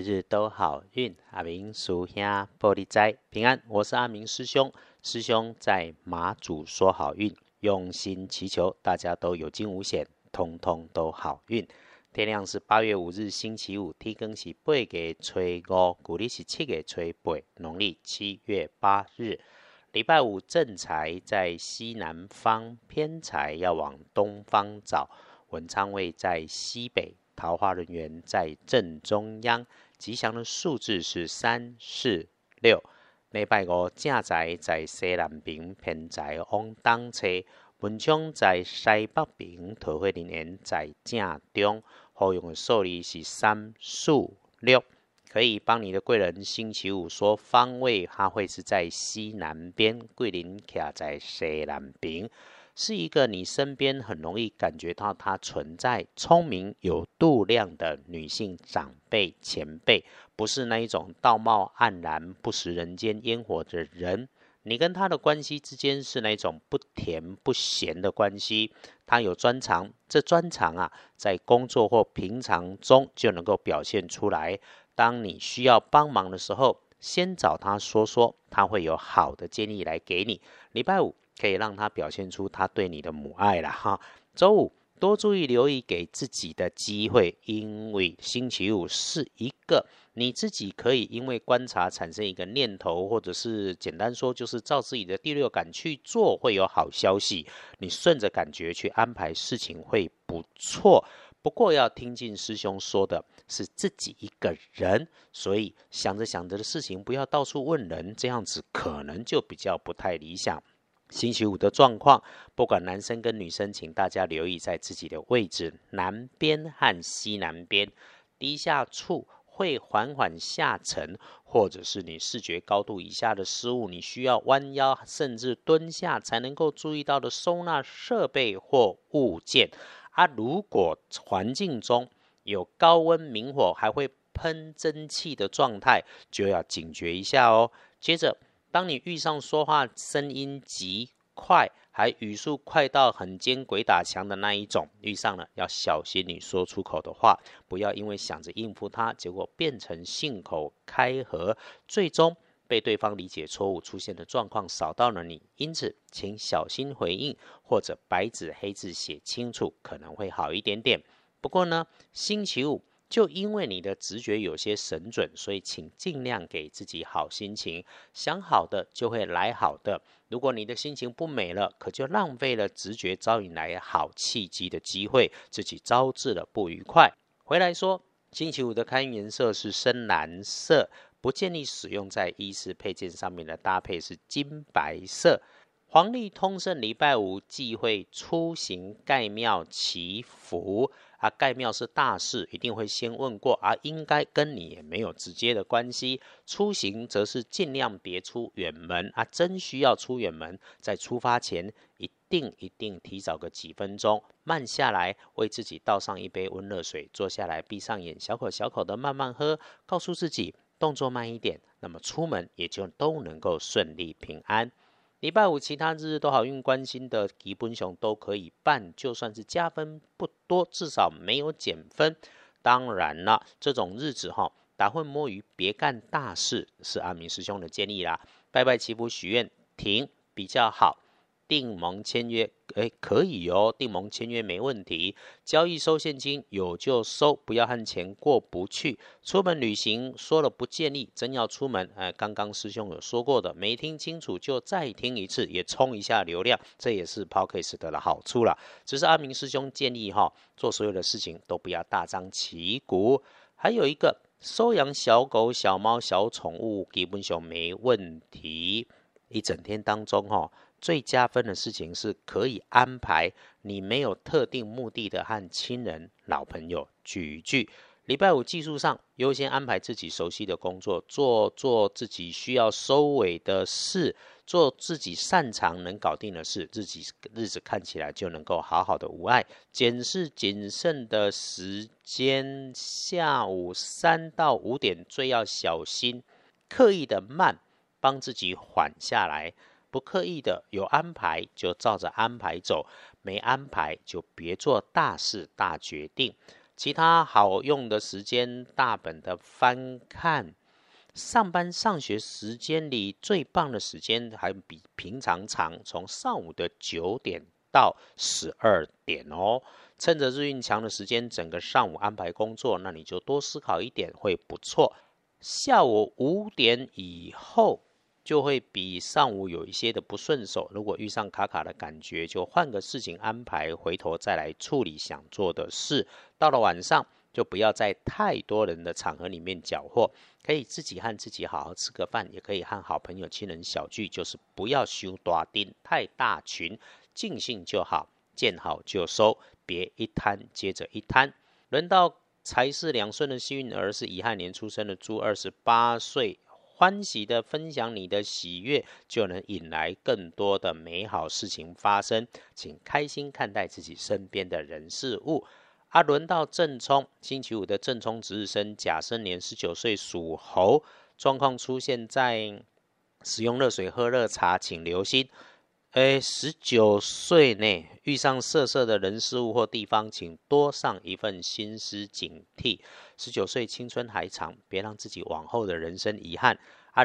日日都好运。阿明师兄玻璃斋平安，我是阿明师兄。师兄在马祖说好运，用心祈求大家都有惊无险，通通都好运。天亮是8月5日星期五，天更是8月初5，古历是7月初8，农历7月8日。礼拜五正财在西南方，偏财要往东方找。文昌位在西北，桃花人缘在正中央。吉祥的数字是3、4、6。礼拜五正财在西南边，偏财往东找。文昌在西北边，桃花人缘在正中。好用的数字是3、4、6。可以帮你的贵人星期五说方位，它会是在西南边，贵人徛在西南边，是一个你身边很容易感觉到它存在、聪明有度量的女性长辈前辈，不是那一种道貌岸然、不食人间烟火的人。你跟他的关系之间是那种不甜不咸的关系，他有专长，这专长啊，在工作或平常中就能够表现出来。当你需要帮忙的时候，先找他说说，他会有好的建议来给你。礼拜五可以让他表现出他对你的母爱啦哈。周五多注意留意给自己的机会，因为星期五是一个你自己可以因为观察产生一个念头，或者是简单说就是照自己的第六感去做，会有好消息。你顺着感觉去安排事情会不错。不过要听进师兄说的，是自己一个人，所以想着想着的事情不要到处问人，这样子可能就比较不太理想。星期五的状况，不管男生跟女生，请大家留意在自己的位置南边和西南边，低下处会缓缓下沉，或者是你视觉高度以下的失误，你需要弯腰甚至蹲下才能够注意到的收纳设备或物件。如果环境中有高温明火还会喷蒸汽的状态，就要警觉一下哦。接着当你遇上说话声音极快，还语速快到很尖鬼打墙的那一种，遇上了要小心你说出口的话，不要因为想着应付他，结果变成信口开河，最终被对方理解错误出现的状况扫到了你。因此请小心回应，或者白纸黑字写清楚，可能会好一点点。不过呢，星期五就因为你的直觉有些神准，所以请尽量给自己好心情，想好的就会来好的。如果你的心情不美了，可就浪费了直觉招引来好契机的机会，自己招致了不愉快。回来说，星期五的开运颜色是深蓝色，不建议使用在衣饰配件上面的搭配是金白色。黄历通胜礼拜五忌讳出行盖庙祈福。盖庙是大事，一定会先问过，应该跟你也没有直接的关系。出行则是尽量别出远门，真需要出远门，在出发前一定提早个几分钟，慢下来，为自己倒上一杯温热水，坐下来，闭上眼，小口小口的慢慢喝，告诉自己动作慢一点，那么出门也就都能够顺利平安。礼拜五其他日都好运关心的吉本熊都可以办，就算是加分不多，至少没有减分。当然了，这种日子打混摸鱼别干大事，是阿明师兄的建议啦。拜拜祈福许愿停比较好，订盟签约可以哦，订盟签约没问题。交易收现金有就收，不要和钱过不去。出门旅行说了不建议，真要出门刚刚师兄有说过的，没听清楚就再听一次，也冲一下流量，这也是 Podcast 的好处啦。只是阿明师兄建议做所有的事情都不要大张旗鼓。还有一个，收养小狗小猫小宠物基本上没问题。一整天当中最加分的事情是可以安排你没有特定目的的和亲人老朋友聚一聚。礼拜五技术上优先安排自己熟悉的工作，做自己需要收尾的事，做自己擅长能搞定的事，自己日子看起来就能够好好的无碍。检视谨慎的时间，下午3到5点最要小心，刻意的慢，帮自己缓下来。不刻意的，有安排就照着安排走，没安排就别做大事大决定。其他好用的时间大本的翻看，上班上学时间里最棒的时间还比平常长，从上午的9点到12点哦。趁着日运强的时间，整个上午安排工作，那你就多思考一点会不错。下午5点以后就会比上午有一些的不顺手，如果遇上卡卡的感觉，就换个事情安排，回头再来处理想做的事。到了晚上就不要在太多人的场合里面搅和，可以自己和自己好好吃个饭，也可以和好朋友亲人小聚，就是不要收大丁太大群，尽兴就好，见好就收，别一摊接着一摊。轮到财势两顺的幸运儿是乙亥年出生的猪，28岁，欢喜的分享你的喜悦，就能引来更多的美好事情发生。请开心看待自己身边的人事物。轮到正冲，星期五的正冲值日生甲申年19岁属猴，状况出现在使用热水喝热茶，请留心。19岁呢，遇上色色的人事物或地方，请多上一份心思警惕。19岁青春还长，别让自己往后的人生遗憾。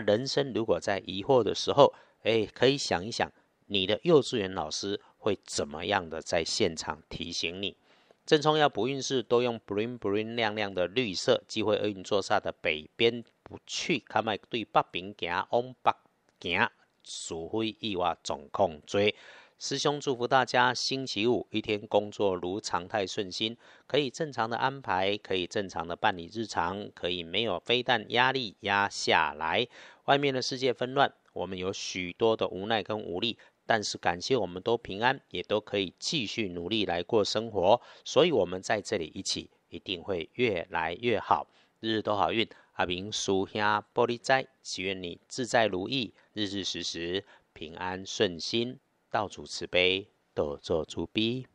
人生如果在疑惑的时候，可以想一想，你的幼稚园老师会怎么样的在现场提醒你。正冲要补运势，多用 bling bling 亮亮的绿色。机会厄运坐煞的北边不去，看卖对北边行，往北行。属非意外总控追。师兄祝福大家星期五一天工作如常态顺心，可以正常的安排，可以正常的办理日常，可以没有非但压力压下来。外面的世界纷乱，我们有许多的无奈跟无力，但是感谢我们都平安，也都可以继续努力来过生活，所以我们在这里一起一定会越来越好，日日都好运。阿明叔兄玻璃斋，祈愿你自在如意，日日时时平安顺心，道主慈悲，多做主悲。